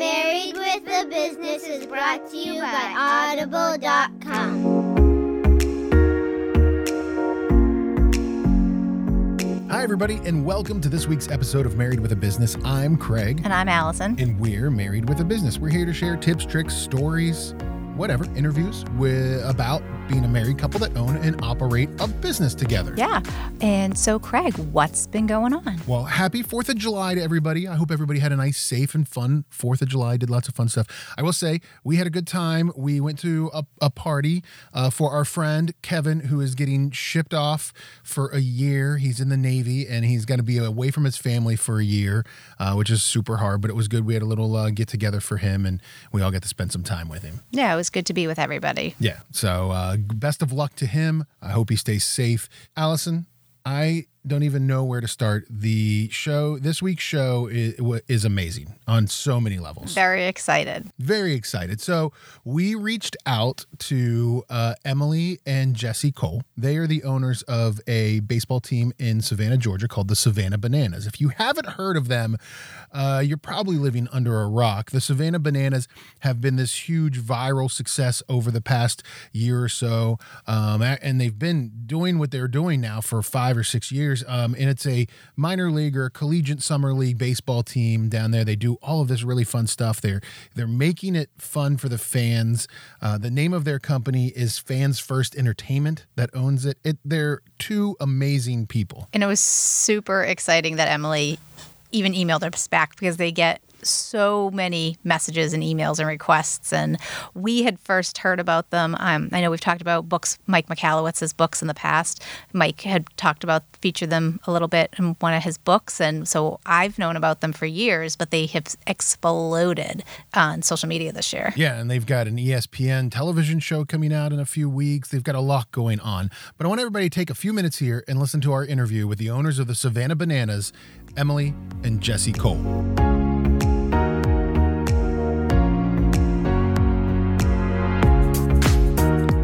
Married with a Business is brought to you by Audible.com. Hi, everybody, and welcome to this week's episode of Married with a Business. I'm Craig. And I'm Allison. And we're Married with a Business. We're here to share tips, tricks, stories, whatever, interviews about being a married couple that own and operate a business together. Yeah. And so, Craig, what's been going on? Well, happy 4th of July to everybody. I hope everybody had a nice, safe, and fun 4th of July. Did lots of fun stuff. I will say we had a good time. We went to a party for our friend, Kevin, who is getting shipped off for a year. He's in the Navy, and he's going to be away from his family for a year, which is super hard, but it was good. We had a little get-together for him, and we all got to spend some time with him. Yeah, it was good to be with everybody. Yeah. So best of luck to him. I hope he stays safe. Allison, I don't even know where to start. The show, this week's show is amazing on so many levels. Very excited. Very excited. So we reached out to Emily and Jesse Cole. They are the owners of a baseball team in Savannah, Georgia called the Savannah Bananas. If you haven't heard of them, you're probably living under a rock. The Savannah Bananas have been this huge viral success over the past year or so. And they've been doing what they're doing now for 5 or 6 years. And it's a minor league or collegiate summer league baseball team down there. They do all of this really fun stuff. They're making it fun for the fans. The name of their company is Fans First Entertainment that owns it. They're two amazing people. And it was super exciting that Emily even emailed us back because they get so many messages and emails and requests, and we had first heard about them. I know we've talked about books, Mike McAllowitz's books in the past. Mike had talked about, featured them a little bit in one of his books, and so I've known about them for years, but they have exploded on social media this year. Yeah, and they've got an ESPN television show coming out in a few weeks. They've got a lot going on, but I want everybody to take a few minutes here and listen to our interview with the owners of the Savannah Bananas, Emily and Jesse Cole.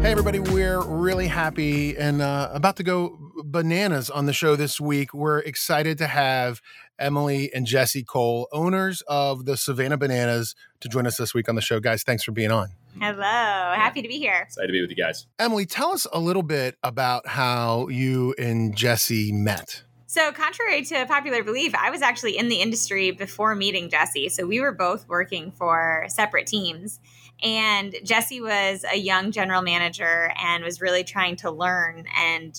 Hey, everybody, we're really happy and about to go bananas on the show this week. We're excited to have Emily and Jesse Cole, owners of the Savannah Bananas, to join us this week on the show. Guys, thanks for being on. Hello. Happy to be here. Excited to be with you guys. Emily, tell us a little bit about how you and Jesse met. So contrary to popular belief, I was actually in the industry before meeting Jesse. So we were both working for separate teams. And Jesse was a young general manager and was really trying to learn and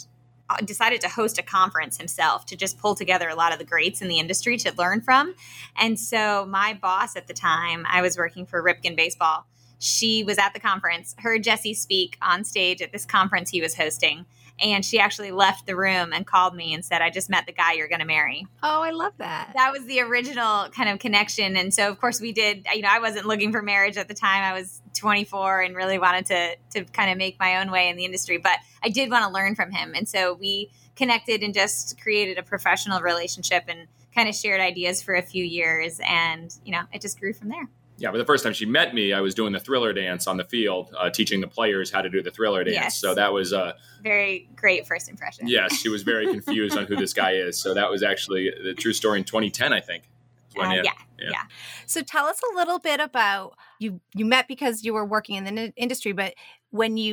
decided to host a conference himself to just pull together a lot of the greats in the industry to learn from. And so my boss at the time, I was working for Ripken Baseball. She was at the conference, heard Jesse speak on stage at this conference he was hosting. And she actually left the room and called me and said, I just met the guy you're going to marry. Oh, I love that. That was the original kind of connection. And so, of course, we did. You know, I wasn't looking for marriage at the time. I was 24 and really wanted to kind of make my own way in the industry. But I did want to learn from him. And so we connected and just created a professional relationship and kind of shared ideas for a few years. And, you know, it just grew from there. Yeah, but the first time she met me, I was doing the thriller dance on the field, teaching the players how to do the thriller dance. Yes. So that was a very great first impression. Yes, she was very confused on who this guy is. So that was actually the true story in 2010, I think. Yeah. So tell us a little bit about you met because you were working in the industry, but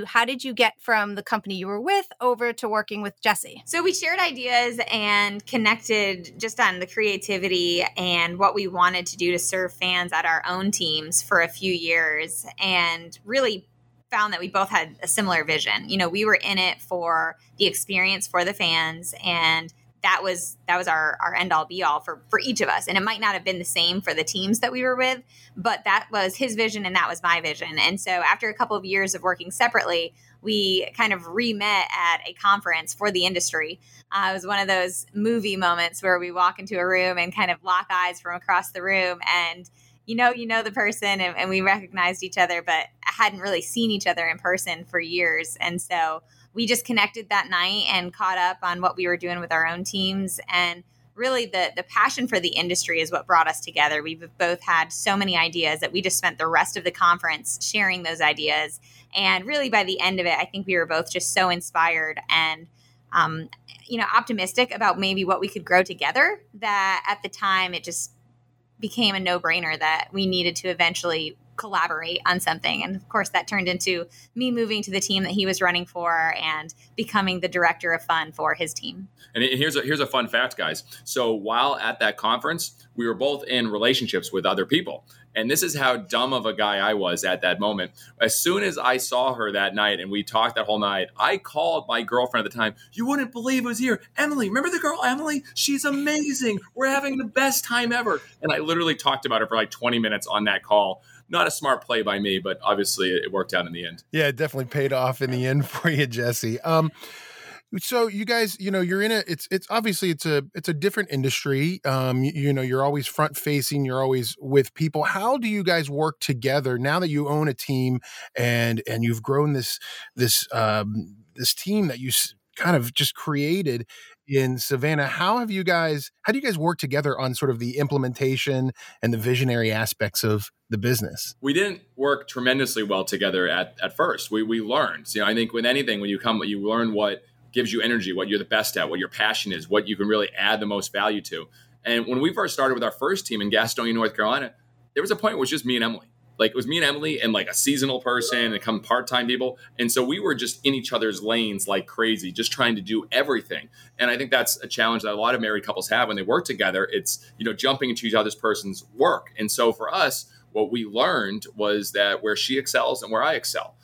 how did you get from the company you were with over to working with Jesse? So we shared ideas and connected just on the creativity and what we wanted to do to serve fans at our own teams for a few years, and really found that we both had a similar vision. You know, we were in it for the experience for the fans, and that was our end all be all for each of us. And it might not have been the same for the teams that we were with, but that was his vision and that was my vision. And so after a couple of years of working separately, we kind of re-met at a conference for the industry. It was one of those movie moments where we walk into a room and kind of lock eyes from across the room, and you know the person, and we recognized each other, but hadn't really seen each other in person for years. And so we just connected that night and caught up on what we were doing with our own teams. And really the passion for the industry is what brought us together. We've both had so many ideas that we just spent the rest of the conference sharing those ideas. And really by the end of it, I think we were both just so inspired and optimistic about maybe what we could grow together, that at the time it just became a no-brainer that we needed to eventually collaborate on something. And of course, that turned into me moving to the team that he was running for and becoming the director of fun for his team. And here's a fun fact, guys. So while at that conference, we were both in relationships with other people. And this is how dumb of a guy I was at that moment. As soon as I saw her that night and we talked that whole night, I called my girlfriend at the time. You wouldn't believe who's here. Emily, remember the girl Emily? She's amazing. We're having the best time ever. And I literally talked about her for like 20 minutes on that call. Not a smart play by me, but obviously it worked out in the end. Yeah, it definitely paid off in the end for you, Jesse. So you guys, you know, you're in a, it's obviously it's a different industry. You're always front facing, you're always with people. How do you guys work together now that you own a team and you've grown this team that you kind of just created in Savannah? How do you guys work together on sort of the implementation and the visionary aspects of the business? We didn't work tremendously well together at first. We learned, I think with anything, you learn what gives you energy, what you're the best at, what your passion is, what you can really add the most value to. And when we first started with our first team in Gastonia, North Carolina, there was a point where it was just me and Emily. Like it was me and Emily and like a seasonal person and come part-time people. And so we were just in each other's lanes like crazy, just trying to do everything. And I think that's a challenge that a lot of married couples have when they work together. It's, jumping into each other's person's work. And so for us, what we learned was that where she excels and where I excel,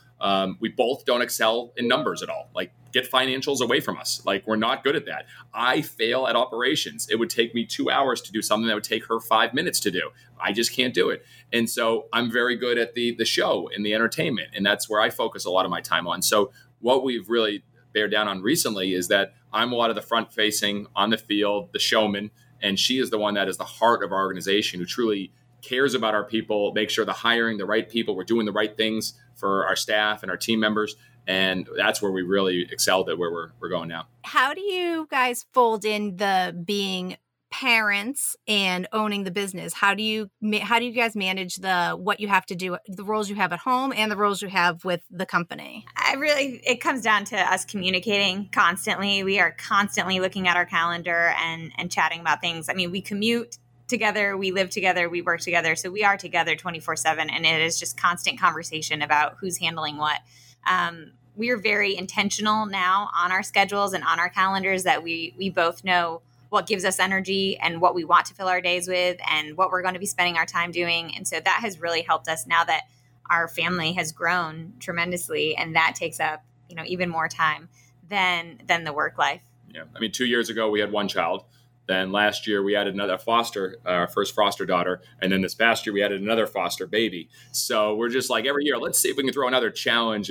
we both don't excel in numbers at all. Like get financials away from us. Like we're not good at that. I fail at operations. It would take me 2 hours to do something that would take her 5 minutes to do. I just can't do it. And so I'm very good at the show and the entertainment. And that's where I focus a lot of my time on. So what we've really bared down on recently is that I'm a lot of the front facing on the field, the showman. And she is the one that is the heart of our organization who truly cares about our people, make sure the hiring, the right people, we're doing the right things for our staff and our team members. And that's where we really excelled at where we're going now. How do you guys fold in the being parents and owning the business? How do you guys manage what you have to do, the roles you have at home and the roles you have with the company? It comes down to us communicating constantly. We are constantly looking at our calendar and chatting about things. I mean, we commute together, we live together, we work together. So we are together 24/7, and it is just constant conversation about who's handling what. We're very intentional now on our schedules and on our calendars that we both know what gives us energy and what we want to fill our days with and what we're going to be spending our time doing. And so that has really helped us now that our family has grown tremendously, and that takes up, even more time than the work life. Yeah. 2 years ago we had one child. Then last year we added another our first foster daughter. And then this past year we added another foster baby. So we're just like every year, let's see if we can throw another challenge.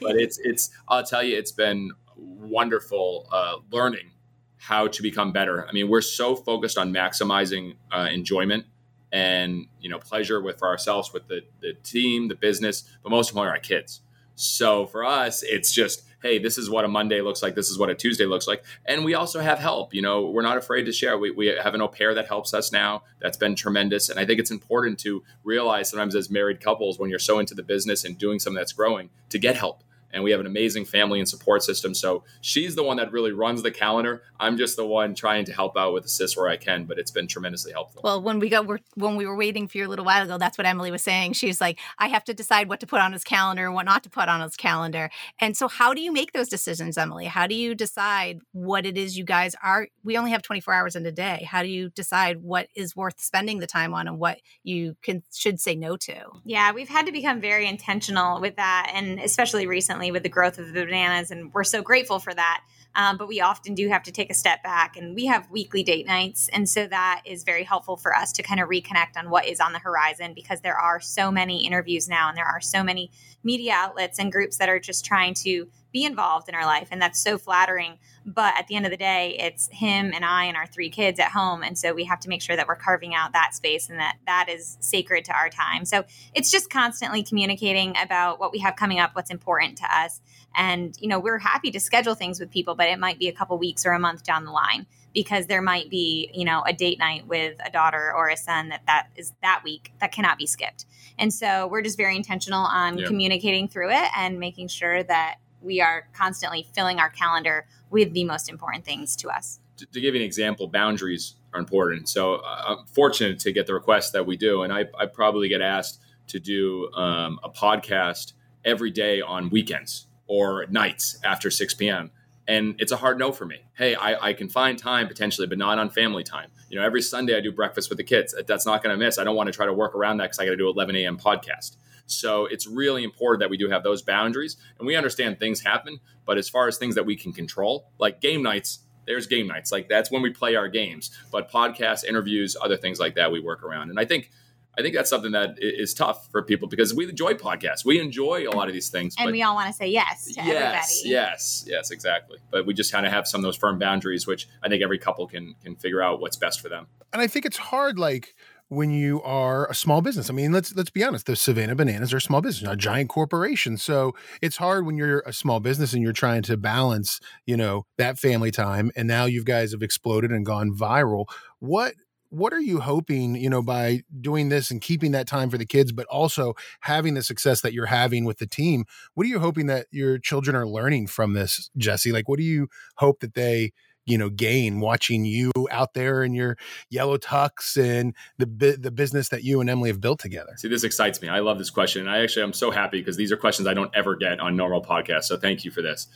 But it's I'll tell you, it's been wonderful learning how to become better. We're so focused on maximizing enjoyment and, pleasure with ourselves, with the team, the business, but most of all our kids. So for us, it's just, hey, this is what a Monday looks like. This is what a Tuesday looks like. And we also have help. We're not afraid to share. We have an au pair that helps us now. That's been tremendous. And I think it's important to realize sometimes as married couples, when you're so into the business and doing something that's growing, to get help. And we have an amazing family and support system. So she's the one that really runs the calendar. I'm just the one trying to help out with assist where I can, but it's been tremendously helpful. Well, when we were waiting for you a little while ago, that's what Emily was saying. She's like, I have to decide what to put on his calendar and what not to put on his calendar. And so how do you make those decisions, Emily? How do you decide what it is you guys are? We only have 24 hours in a day. How do you decide what is worth spending the time on and what you should say no to? Yeah, we've had to become very intentional with that. And especially recently, with the growth of the Bananas, and we're so grateful for that. But we often do have to take a step back, and we have weekly date nights. And so that is very helpful for us to kind of reconnect on what is on the horizon, because there are so many interviews now and there are so many media outlets and groups that are just trying to be involved in our life. And that's so flattering. But at the end of the day, it's him and I and our three kids at home. And so we have to make sure that we're carving out that space and that is sacred to our time. So it's just constantly communicating about what we have coming up, what's important to us. And, we're happy to schedule things with people, but it might be a couple weeks or a month down the line, because there might be, a date night with a daughter or a son that is that week that cannot be skipped. And so we're just very intentional on communicating through it and making sure that we are constantly filling our calendar with the most important things to us. to give you an example, boundaries are important. So I'm fortunate to get the request that we do. And I probably get asked to do a podcast every day on weekends or nights after 6 p.m. And it's a hard no for me. Hey, I can find time potentially, but not on family time. You know, every Sunday I do breakfast with the kids. That's not going to miss. I don't want to try to work around that because I got to do 11 a.m. podcast. So it's really important that we do have those boundaries, and we understand things happen. But as far as things that we can control, like game nights, there's game nights. Like that's when we play our games. But podcasts, interviews, other things like that, we work around. And I think that's something that is tough for people because we enjoy podcasts. We enjoy a lot of these things. And we all want to say yes to everybody. Yes, exactly. But we just kind of have some of those firm boundaries, which I think every couple can figure out what's best for them. And I think it's hard, like, when you are a small business. I mean, let's be honest, the Savannah Bananas are a small business, not a giant corporation. So it's hard when you're a small business and you're trying to balance, you know, that family time. And now you guys have exploded and gone viral. What are you hoping, you know, by doing this and keeping that time for the kids, but also having the success that you're having with the team? What are you hoping that your children are learning from this, Jesse? Like, what do you hope that they, you know, gain watching you out there in your yellow tux and the business that you and Emily have built together? See, this excites me. I love this question. And I'm so happy because these are questions I don't ever get on normal podcasts. So thank you for this.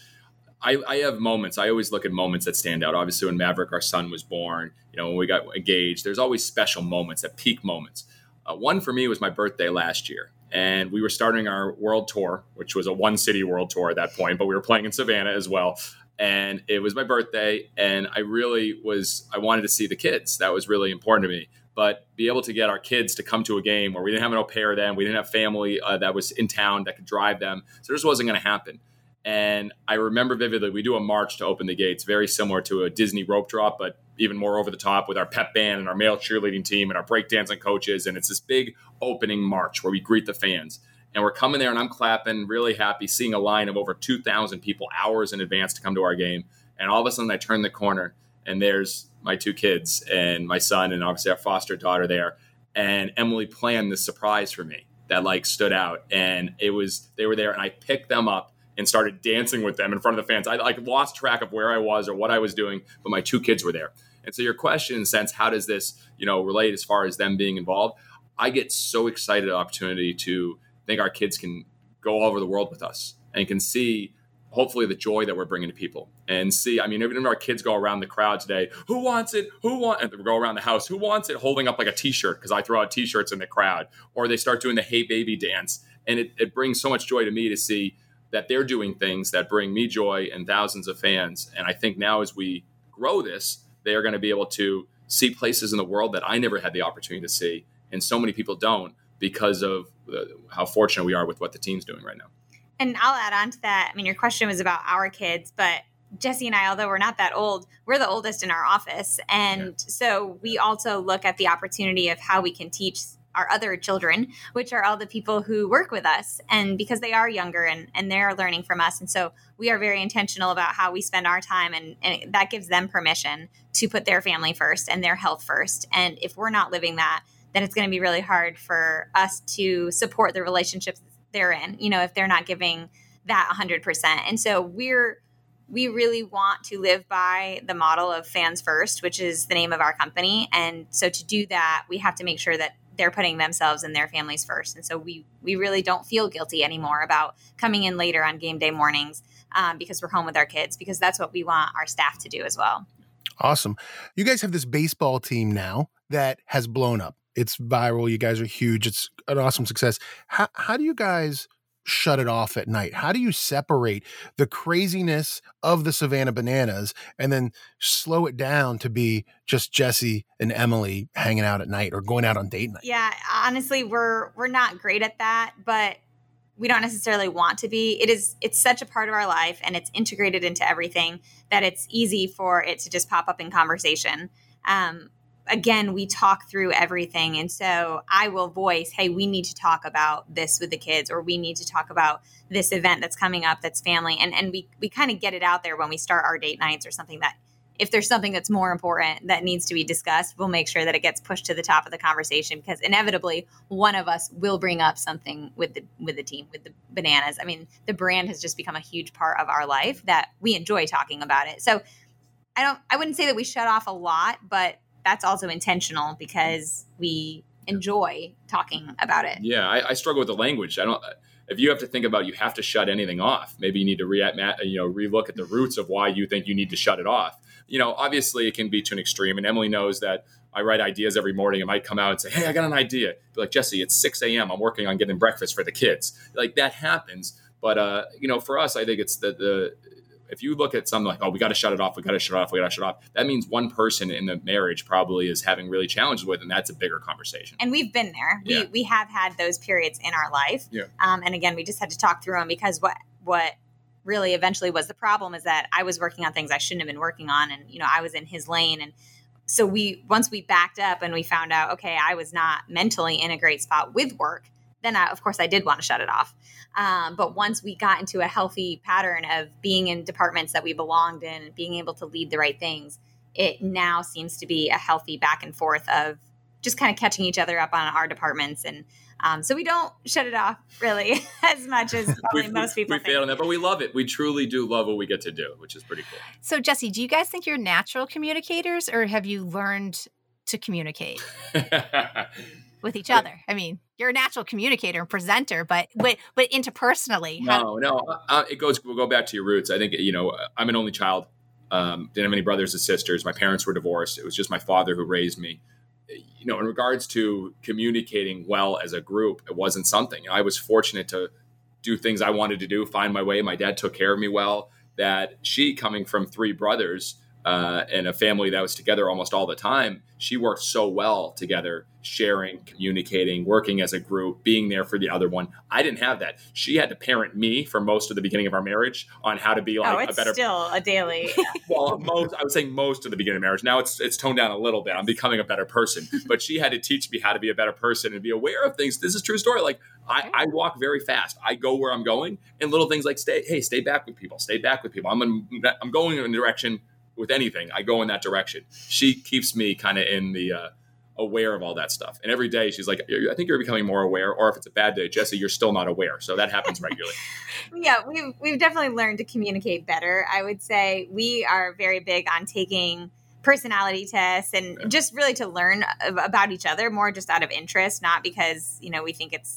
I have moments. I always look at moments that stand out. Obviously, when Maverick, our son, was born, you know, when we got engaged, there's always special moments, that peak moments. One for me was my birthday last year. And we were starting our world tour, which was a one-city world tour at that point, but we were playing in Savannah as well. And it was my birthday, and I wanted to see the kids. That was really important to me. But be able to get our kids to come to a game where we didn't have an au pair then, we didn't have family that was in town that could drive them. So this wasn't going to happen. And I remember vividly, we do a march to open the gates, very similar to a Disney rope drop, but even more over the top with our pep band and our male cheerleading team and our breakdancing coaches. And it's this big opening march where we greet the fans. And we're coming there, and I'm clapping, really happy, seeing a line of over 2,000 people hours in advance to come to our game. And all of a sudden, I turn the corner, and there's my two kids and my son and obviously our foster daughter there. And Emily planned this surprise for me that, like, stood out. And they were there, and I picked them up and started dancing with them in front of the fans. I, like, lost track of where I was or what I was doing, but my two kids were there. And so your question, in a sense, how does this, you know, relate as far as them being involved? I get so excited at the opportunity to think our kids can go all over the world with us and can see, hopefully, the joy that we're bringing to people and see. I mean, even if our kids go around the crowd today, who wants it? And they go around the house, who wants it? Holding up like a T-shirt because I throw out T-shirts in the crowd, or they start doing the Hey Baby dance. And it brings so much joy to me to see that they're doing things that bring me joy and thousands of fans. And I think now as we grow this, they are going to be able to see places in the world that I never had the opportunity to see. And so many people don't, because of how fortunate we are with what the team's doing right now. And I'll add on to that. I mean, your question was about our kids, but Jesse and I, although we're not that old, we're the oldest in our office. And so we also look at the opportunity of how we can teach our other children, which are all the people who work with us, and because they are younger and they're learning from us. And so we are very intentional about how we spend our time, and that gives them permission to put their family first and their health first. And if we're not living that, then it's going to be really hard for us to support the relationships they're in, you know, if they're not giving that 100%. And so we really want to live by the model of Fans First, which is the name of our company. And so to do that, we have to make sure that they're putting themselves and their families first. And so we really don't feel guilty anymore about coming in later on game day mornings because we're home with our kids, because that's what we want our staff to do as well. Awesome. You guys have this baseball team now that has blown up. It's viral. You guys are huge. It's an awesome success. How do you guys shut it off at night? How do you separate the craziness of the Savannah Bananas and then slow it down to be just Jesse and Emily hanging out at night or going out on date night? Yeah, honestly, we're not great at that, but we don't necessarily want to be. It's such a part of our life, and it's integrated into everything that it's easy for it to just pop up in conversation. Again, we talk through everything. And so I will voice, hey, we need to talk about this with the kids, or we need to talk about this event that's coming up that's family. And we kind of get it out there when we start our date nights or something, that if there's something that's more important that needs to be discussed, we'll make sure that it gets pushed to the top of the conversation, because inevitably one of us will bring up something with the team, with the Bananas. I mean, the brand has just become a huge part of our life that we enjoy talking about it. So I wouldn't say that we shut off a lot, but that's also intentional because we enjoy talking about it. Yeah, I struggle with the language. If you have to think about, you have to shut anything off. Maybe you need to relook at the roots of why you think you need to shut it off. You know, obviously it can be to an extreme. And Emily knows that I write ideas every morning. I might come out and say, hey, I got an idea. Be like, Jesse, it's 6 a.m. I'm working on getting breakfast for the kids. Like that happens. But, you know, for us, I think it's if you look at something like, oh, we got to shut it off. We got to shut off. That means one person in the marriage probably is having really challenges with, and that's a bigger conversation. And we've been there. Yeah. We have had those periods in our life. Yeah. And again, we just had to talk through them because what really eventually was the problem is that I was working on things I shouldn't have been working on. And, you know, I was in his lane. And so once we backed up and we found out, okay, I was not mentally in a great spot with work, then of course I did want to shut it off. But once we got into a healthy pattern of being in departments that we belonged in and being able to lead the right things, it now seems to be a healthy back and forth of just kind of catching each other up on our departments. And so we don't shut it off really as much as probably most people think. We fail on that, but we love it. We truly do love what we get to do, which is pretty cool. So Jesse, do you guys think you're natural communicators or have you learned to communicate? With each other. I mean, you're a natural communicator and presenter, but interpersonally. We'll go back to your roots. I think, you know, I'm an only child. Didn't have any brothers or sisters. My parents were divorced. It was just my father who raised me. You know, in regards to communicating well as a group, it wasn't something. You know, I was fortunate to do things I wanted to do, find my way. My dad took care of me well. That she, coming from three brothers, and a family that was together almost all the time, she worked so well together, sharing, communicating, working as a group, being there for the other one. I didn't have that. She had to parent me for most of the beginning of our marriage on how to be like a better. Still a daily. Well, I would say most of the beginning of marriage. Now it's toned down a little bit. I'm becoming a better person, but she had to teach me how to be a better person and be aware of things. This is a true story. Like I walk very fast. I go where I'm going, and little things like stay back with people. I'm going in a direction. With anything, I go in that direction. She keeps me kind of in the aware of all that stuff. And every day she's like, I think you're becoming more aware. Or if it's a bad day, Jesse, you're still not aware. So that happens regularly. Yeah, we've definitely learned to communicate better. I would say we are very big on taking personality tests and just really to learn about each other more just out of interest, not because, you know, we think it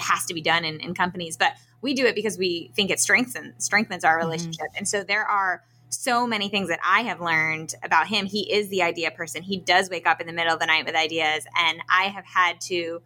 has to be done in companies, but we do it because we think it strengthens our relationship. Mm-hmm. And so there are so many things that I have learned about him. He is the idea person. He does wake up in the middle of the night with ideas. And I have had to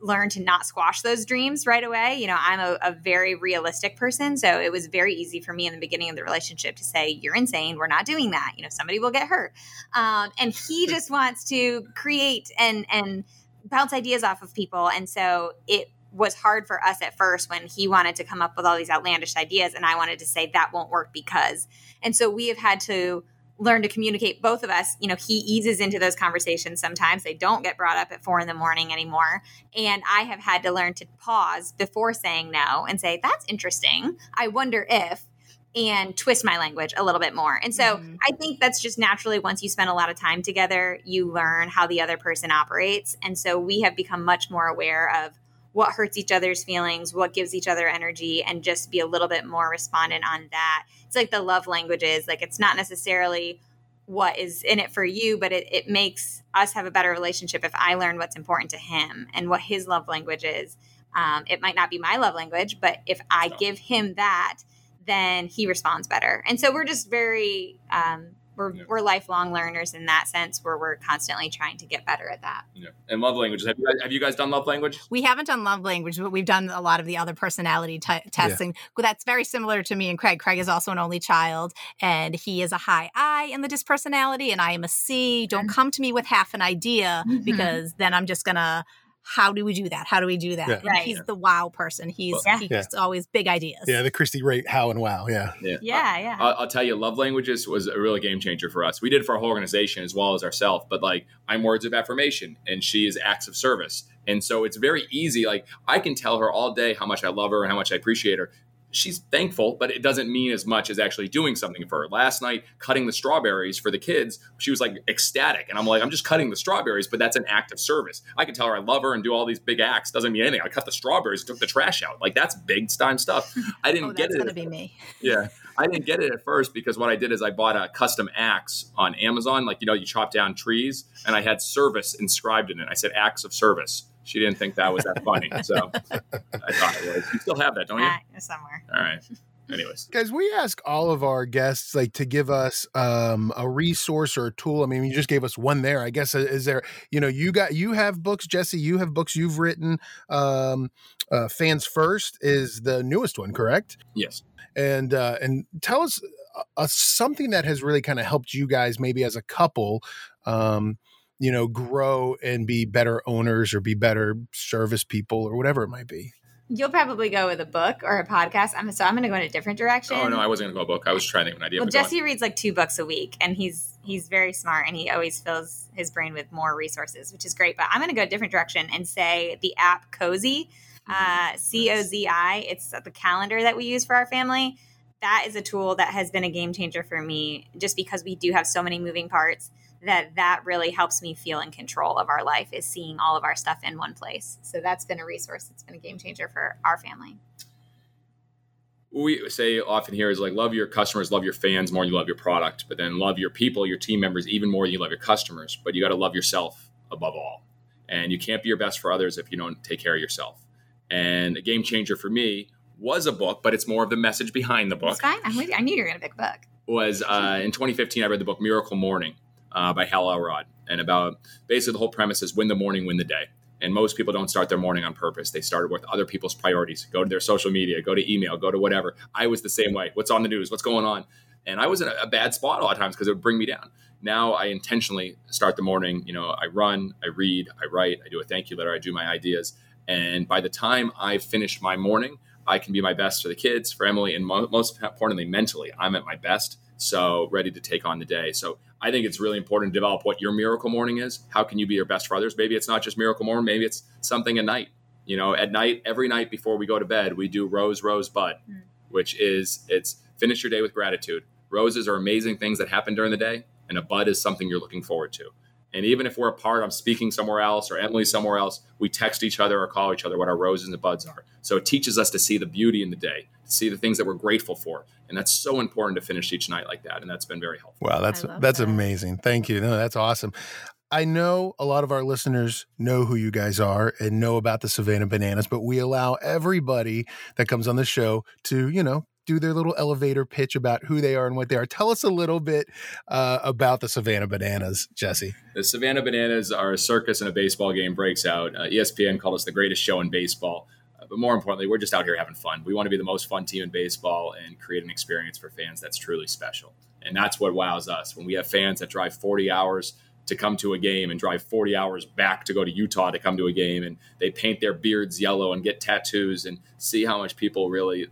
learn to not squash those dreams right away. You know, I'm a very realistic person. So it was very easy for me in the beginning of the relationship to say, you're insane. We're not doing that. You know, somebody will get hurt. And he just wants to create and bounce ideas off of people. And so it was hard for us at first when he wanted to come up with all these outlandish ideas and I wanted to say that won't work because. And so we have had to learn to communicate, both of us. You know, he eases into those conversations sometimes. They don't get brought up at 4 a.m. anymore. And I have had to learn to pause before saying no and say, that's interesting. I wonder if, and twist my language a little bit more. And so I think that's just naturally, once you spend a lot of time together, you learn how the other person operates. And so we have become much more aware of what hurts each other's feelings, what gives each other energy, and just be a little bit more respondent on that. It's like the love languages. Like it's not necessarily what is in it for you, but it makes us have a better relationship if I learn what's important to him and what his love language is. It might not be my love language, but if I give him that, then he responds better. And so we're just very we're lifelong learners in that sense, where we're constantly trying to get better at that. Yeah. And love languages. Have you guys done love language? We haven't done love language, but we've done a lot of the other personality testing. Well, that's very similar to me and Craig. Craig is also an only child, and he is a high I in the dyspersonality, and I am a C. Don't come to me with half an idea because then I'm just going to, how do we do that? Yeah. Right. He's the wow person. He's always big ideas. Yeah, the Christy Wright, how and wow. Yeah. I'll tell you, love languages was a real game changer for us. We did it for our whole organization as well as ourselves. But like, I'm words of affirmation and she is acts of service. And so it's very easy. Like I can tell her all day how much I love her and how much I appreciate her. she's thankful, but it doesn't mean as much as actually doing something for her. Last night, cutting the strawberries for the kids, she was like ecstatic. And I'm like, I'm just cutting the strawberries, but that's an act of service. I can tell her I love her and do all these big acts. Doesn't mean anything. I cut the strawberries, took the trash out. Like, that's big time stuff. I didn't get it. That's going to be me. Yeah. I didn't get it at first because what I did is I bought a custom axe on Amazon. Like, you know, you chop down trees, and I had service inscribed in it. I said acts of service. She didn't think that was that funny. So I thought it was. You still have that, don't you? Somewhere. All right. Anyways, guys, we ask all of our guests like to give us a resource or a tool. I mean, you just gave us one there, I guess. Is there, you know, you have books, Jesse, you have books you've written. Fans First is the newest one, correct? Yes. And tell us something that has really kind of helped you guys maybe as a couple, you know, grow and be better owners or be better service people or whatever it might be. You'll probably go with a book or a podcast. So I'm going to go in a different direction. Oh, no, I wasn't going to go a book. I was trying to have an idea. Well, Jesse reads like 2 books a week, and he's very smart, and he always fills his brain with more resources, which is great. But I'm going to go a different direction and say the app Cozy, Cozi. It's the calendar that we use for our family. That is a tool that has been a game changer for me just because we do have so many moving parts. That really helps me feel in control of our life, is seeing all of our stuff in one place. So that's been a resource. It's been a game changer for our family. We say often here is like, love your customers, love your fans more than you love your product, but then love your people, your team members, even more than you love your customers. But you got to love yourself above all. And you can't be your best for others if you don't take care of yourself. And a game changer for me was a book, but it's more of the message behind the book. It's fine. I'm with you. I knew you were going to pick a book. Was in 2015, I read the book Miracle Morning. By Hal Elrod, and about basically the whole premise is win the morning, win the day. And most people don't start their morning on purpose. They started with other people's priorities. Go to their social media, go to email, go to whatever. I was the same way. What's on the news? What's going on? And I was in a bad spot a lot of times because it would bring me down. Now I intentionally start the morning. You know, I run, I read, I write, I do a thank you letter, I do my ideas. And by the time I finished my morning, I can be my best for the kids, for Emily, and most importantly, mentally, I'm at my best. So ready to take on the day. So I think it's really important to develop what your miracle morning is. How can you be your best for others? Maybe it's not just miracle morning. Maybe it's something at night. You know, at night, every night before we go to bed, we do Rose, Rose, Bud, which is it's finish your day with gratitude. Roses are amazing things that happen during the day, and a bud is something you're looking forward to. And even if we're apart, I'm speaking somewhere else or Emily's somewhere else, we text each other or call each other what our roses and the buds are. So it teaches us to see the beauty in the day, to see the things that we're grateful for. And that's so important to finish each night like that. And that's been very helpful. Wow, that's amazing. Thank you. No, that's awesome. I know a lot of our listeners know who you guys are and know about the Savannah Bananas, but we allow everybody that comes on the show to, you know, do their little elevator pitch about who they are and what they are. Tell us a little bit about the Savannah Bananas, Jesse. The Savannah Bananas are a circus and a baseball game breaks out. ESPN called us the greatest show in baseball. But more importantly, we're just out here having fun. We want to be the most fun team in baseball and create an experience for fans that's truly special. And that's what wows us. When we have fans that drive 40 hours to come to a game and drive 40 hours back to go to Utah to come to a game, and they paint their beards yellow and get tattoos, and see how much people really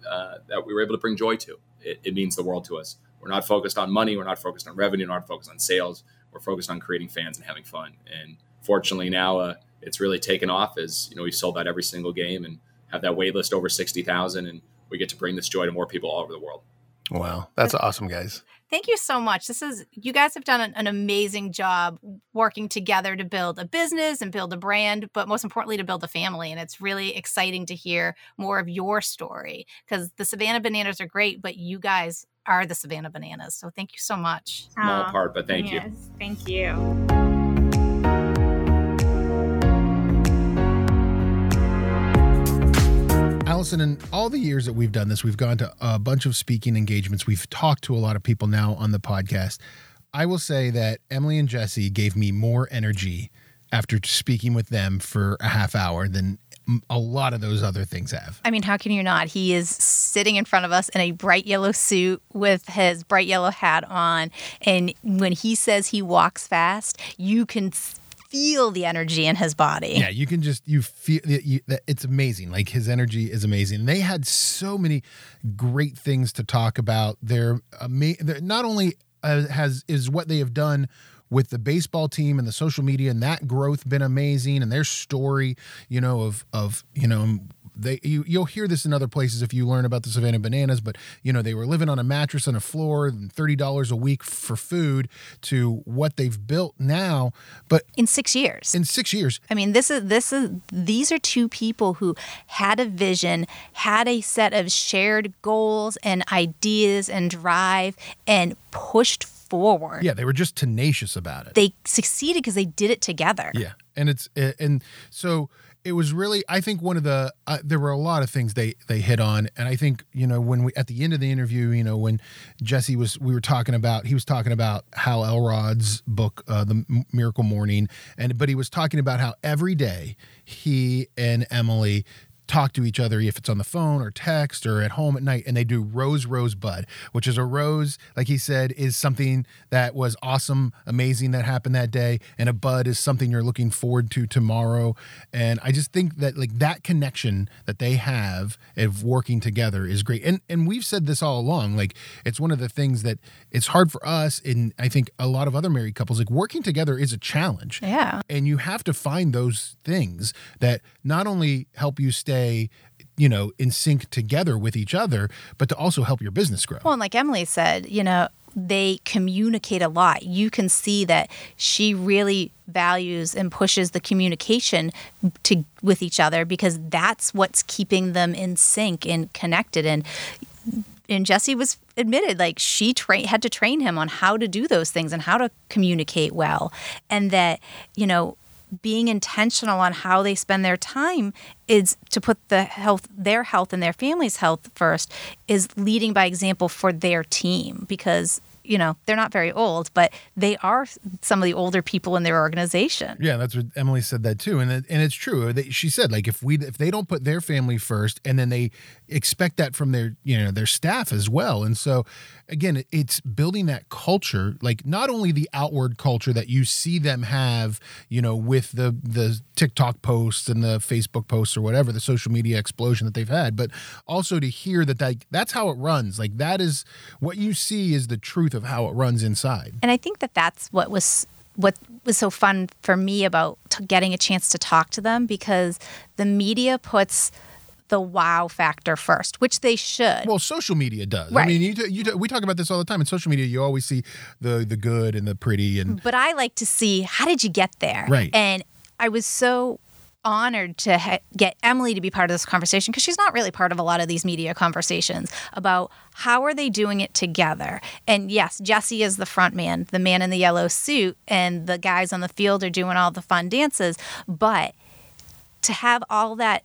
that we were able to bring joy to. It means the world to us. We're not focused on money. We're not focused on revenue. We're not focused on sales. We're focused on creating fans and having fun. And fortunately now it's really taken off, as you know, we've sold out every single game and have that wait list over 60,000, and we get to bring this joy to more people all over the world. Wow. That's awesome, guys. Thank you so much. You guys have done an amazing job working together to build a business and build a brand, but most importantly, to build a family. And it's really exciting to hear more of your story, because the Savannah Bananas are great, but you guys are the Savannah Bananas. So thank you so much. Small part, but thank you. Yes, thank you. Allison, in all the years that we've done this, we've gone to a bunch of speaking engagements. We've talked to a lot of people now on the podcast. I will say that Emily and Jesse gave me more energy after speaking with them for a half hour than a lot of those other things have. I mean, how can you not? He is sitting in front of us in a bright yellow suit with his bright yellow hat on. And when he says he walks fast, you can feel the energy in his body. Yeah, you can just, you feel, it's amazing. Like, his energy is amazing. They had so many great things to talk about. They're not only is what they have done with the baseball team and the social media and that growth been amazing, and their story, you know, of, you know, You'll hear this in other places if you learn about the Savannah Bananas, but you know, they were living on a mattress on a floor and $30 a week for food to what they've built now. But in six years. I mean, these are two people who had a vision, had a set of shared goals and ideas and drive and pushed forward. Yeah, they were just tenacious about it. They succeeded because they did it together. Yeah. And so it was really, I think one of the, there were a lot of things they hit on. And I think, you know, when we, at the end of the interview, you know, when Jesse was, he was talking about Hal Elrod's book, The Miracle Morning. But he was talking about how every day he and Emily talk to each other, if it's on the phone or text or at home at night, and they do Rose, Rose, Bud, which is a rose, like he said, is something that was awesome, amazing that happened that day, and a bud is something you're looking forward to tomorrow. And I just think that like that connection that they have of working together is great. And we've said this all along, like it's one of the things that it's hard for us, and I think a lot of other married couples, like working together is a challenge. Yeah. And you have to find those things that not only help you stay, you know, in sync together with each other, but to also help your business grow. Well, and like Emily said, you know, they communicate a lot. You can see that she really values and pushes the communication with each other, because that's what's keeping them in sync and connected. And Jesse was admitted, like she had to train him on how to do those things and how to communicate well, and that, you know, being intentional on how they spend their time is to put their health and their family's health first, is leading by example for their team, because, you know, they're not very old, but they are some of the older people in their organization. Yeah, that's what Emily said that too. And it's true. She said, like, if they don't put their family first, and then they expect that from their, you know, their staff as well. And so, again, it's building that culture, like not only the outward culture that you see them have, you know, with the TikTok posts and the Facebook posts or whatever, the social media explosion that they've had, but also to hear that's how it runs. Like that is what you see is the truth of how it runs inside. And I think that that's what was so fun for me about getting a chance to talk to them, because the media puts the wow factor first, which they should. Well, social media does. Right. I mean, we talk about this all the time. In social media, you always see the good and the pretty. But I like to see, how did you get there? Right. And I was so honored to get Emily to be part of this conversation, because she's not really part of a lot of these media conversations about how are they doing it together. And yes, Jesse is the front man, the man in the yellow suit, and the guys on the field are doing all the fun dances. But to have all that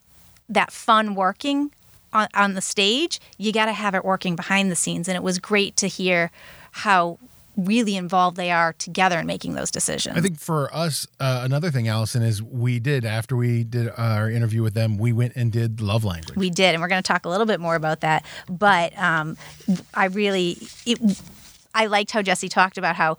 fun working on the stage, you got to have it working behind the scenes. And it was great to hear how really involved they are together in making those decisions. I think for us, another thing, Allison, is after we did our interview with them, we went and did love language. We did, and we're going to talk a little bit more about that. But I liked how Jesse talked about how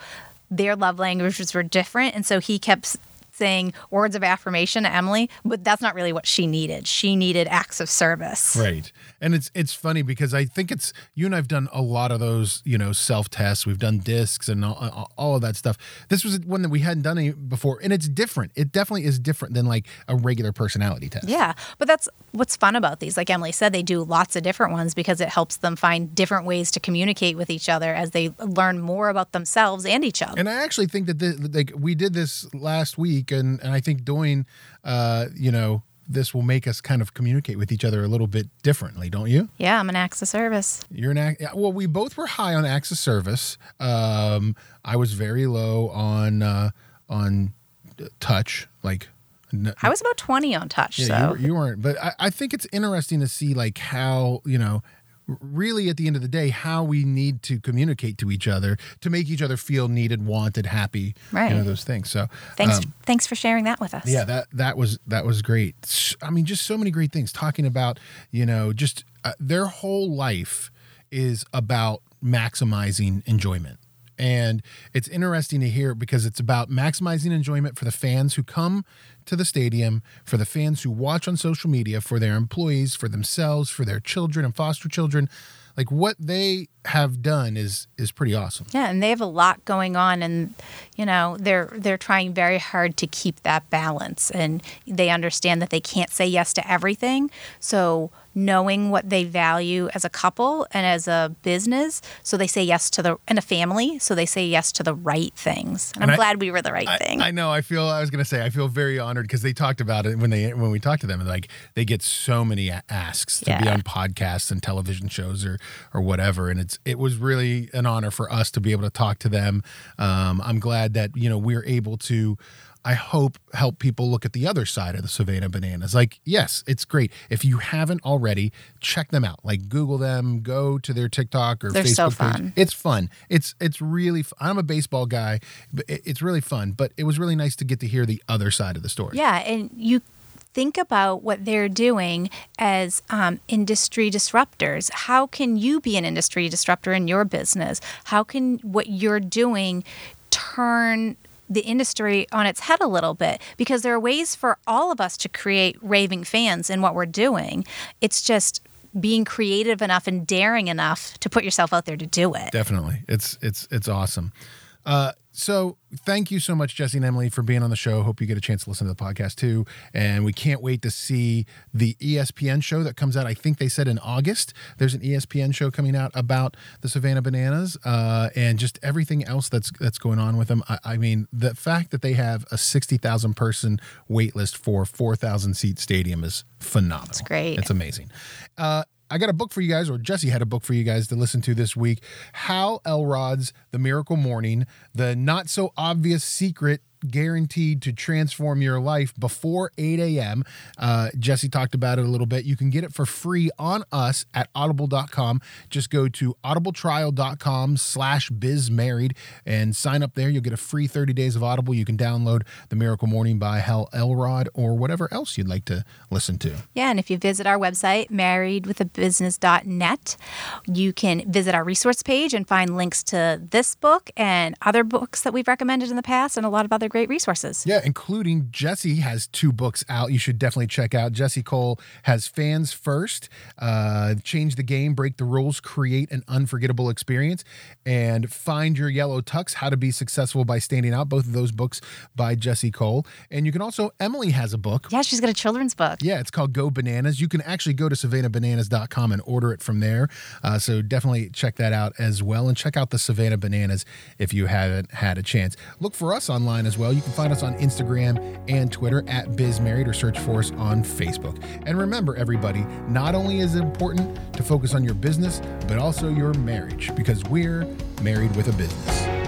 their love languages were different, and so he kept saying words of affirmation to Emily, but that's not really what she needed. She needed acts of service. Right. And it's funny, because I think it's, you and I've done a lot of those, you know, self-tests. We've done discs and all of that stuff. This was one that we hadn't done any before, and it's different. It definitely is different than like a regular personality test. Yeah. But that's what's fun about these. Like Emily said, they do lots of different ones, because it helps them find different ways to communicate with each other as they learn more about themselves and each other. And I actually think that we did this last week, and I think doing, you know, this will make us kind of communicate with each other a little bit differently, don't you? Yeah, I'm an acts of service. You're an act. Well, we both were high on acts of service. I was very low on touch, like. I was about 20 on touch. Yeah, so you weren't. But I think it's interesting to see like how, you know, really at the end of the day, how we need to communicate to each other to make each other feel needed, wanted, happy, right. You know, those things. So thanks for sharing that with us. Yeah, that was great. I mean, just so many great things, talking about, you know, just their whole life is about maximizing enjoyment. And it's interesting to hear, because it's about maximizing enjoyment for the fans who come to the stadium, for the fans who watch on social media, for their employees, for themselves, for their children and foster children. Like, what they have done is pretty awesome. Yeah, and they have a lot going on, and you know, they're trying very hard to keep that balance, and they understand that they can't say yes to everything. So knowing what they value as a couple and as a business, so they say yes to the, and a family, so they say yes to the right things. And I'm glad we were the right thing. I know. I feel very honored, because they talked about it when we talked to them, and like, they get so many asks to be on podcasts and television shows or whatever, and it was really an honor for us to be able to talk to them. I'm glad that, you know, we're able to, I hope, help people look at the other side of the Savannah Bananas. Like, yes, it's great. If you haven't already, check them out. Like, Google them, go to their TikTok or They're Facebook so fun. Page. It's fun. It's really fun. I'm a baseball guy. But it's really fun. But it was really nice to get to hear the other side of the story. Yeah, and you think about what they're doing as industry disruptors. How can you be an industry disruptor in your business? How can what you're doing turn the industry on its head a little bit, because there are ways for all of us to create raving fans in what we're doing. It's just being creative enough and daring enough to put yourself out there to do it. Definitely. It's awesome. So thank you so much, Jesse and Emily, for being on the show. Hope you get a chance to listen to the podcast too. And we can't wait to see the ESPN show that comes out. I think they said in August, there's an ESPN show coming out about the Savannah Bananas, and just everything else that's going on with them. I mean, the fact that they have a 60,000 person wait list for 4,000 seat stadium is phenomenal. It's great. It's amazing. I got a book for you guys, or Jesse had a book for you guys to listen to this week. Hal Elrod's The Miracle Morning, the not-so-obvious secret guaranteed to transform your life before 8 a.m. Jesse talked about it a little bit. You can get it for free on us at audible.com. Just go to audibletrial.com/bizmarried and sign up there. You'll get a free 30 days of Audible. You can download The Miracle Morning by Hal Elrod or whatever else you'd like to listen to. Yeah, and if you visit our website, marriedwithabusiness.net, you can visit our resource page and find links to this book and other books that we've recommended in the past and a lot of other great resources. Yeah, including Jesse has two books out you should definitely check out. Jesse Cole has Fans First, Change the Game, Break the Rules, Create an Unforgettable Experience, and Find Your Yellow Tux, How to Be Successful by Standing Out. Both of those books by Jesse Cole. And you can also, Emily has a book. Yeah, she's got a children's book. Yeah, it's called Go Bananas. You can actually go to SavannahBananas.com and order it from there. So definitely check that out as well. And check out the Savannah Bananas if you haven't had a chance. Look for us online as well. You can find us on Instagram and Twitter at BizMarried, or search for us on Facebook. And remember, everybody, not only is it important to focus on your business, but also your marriage, because we're married with a business.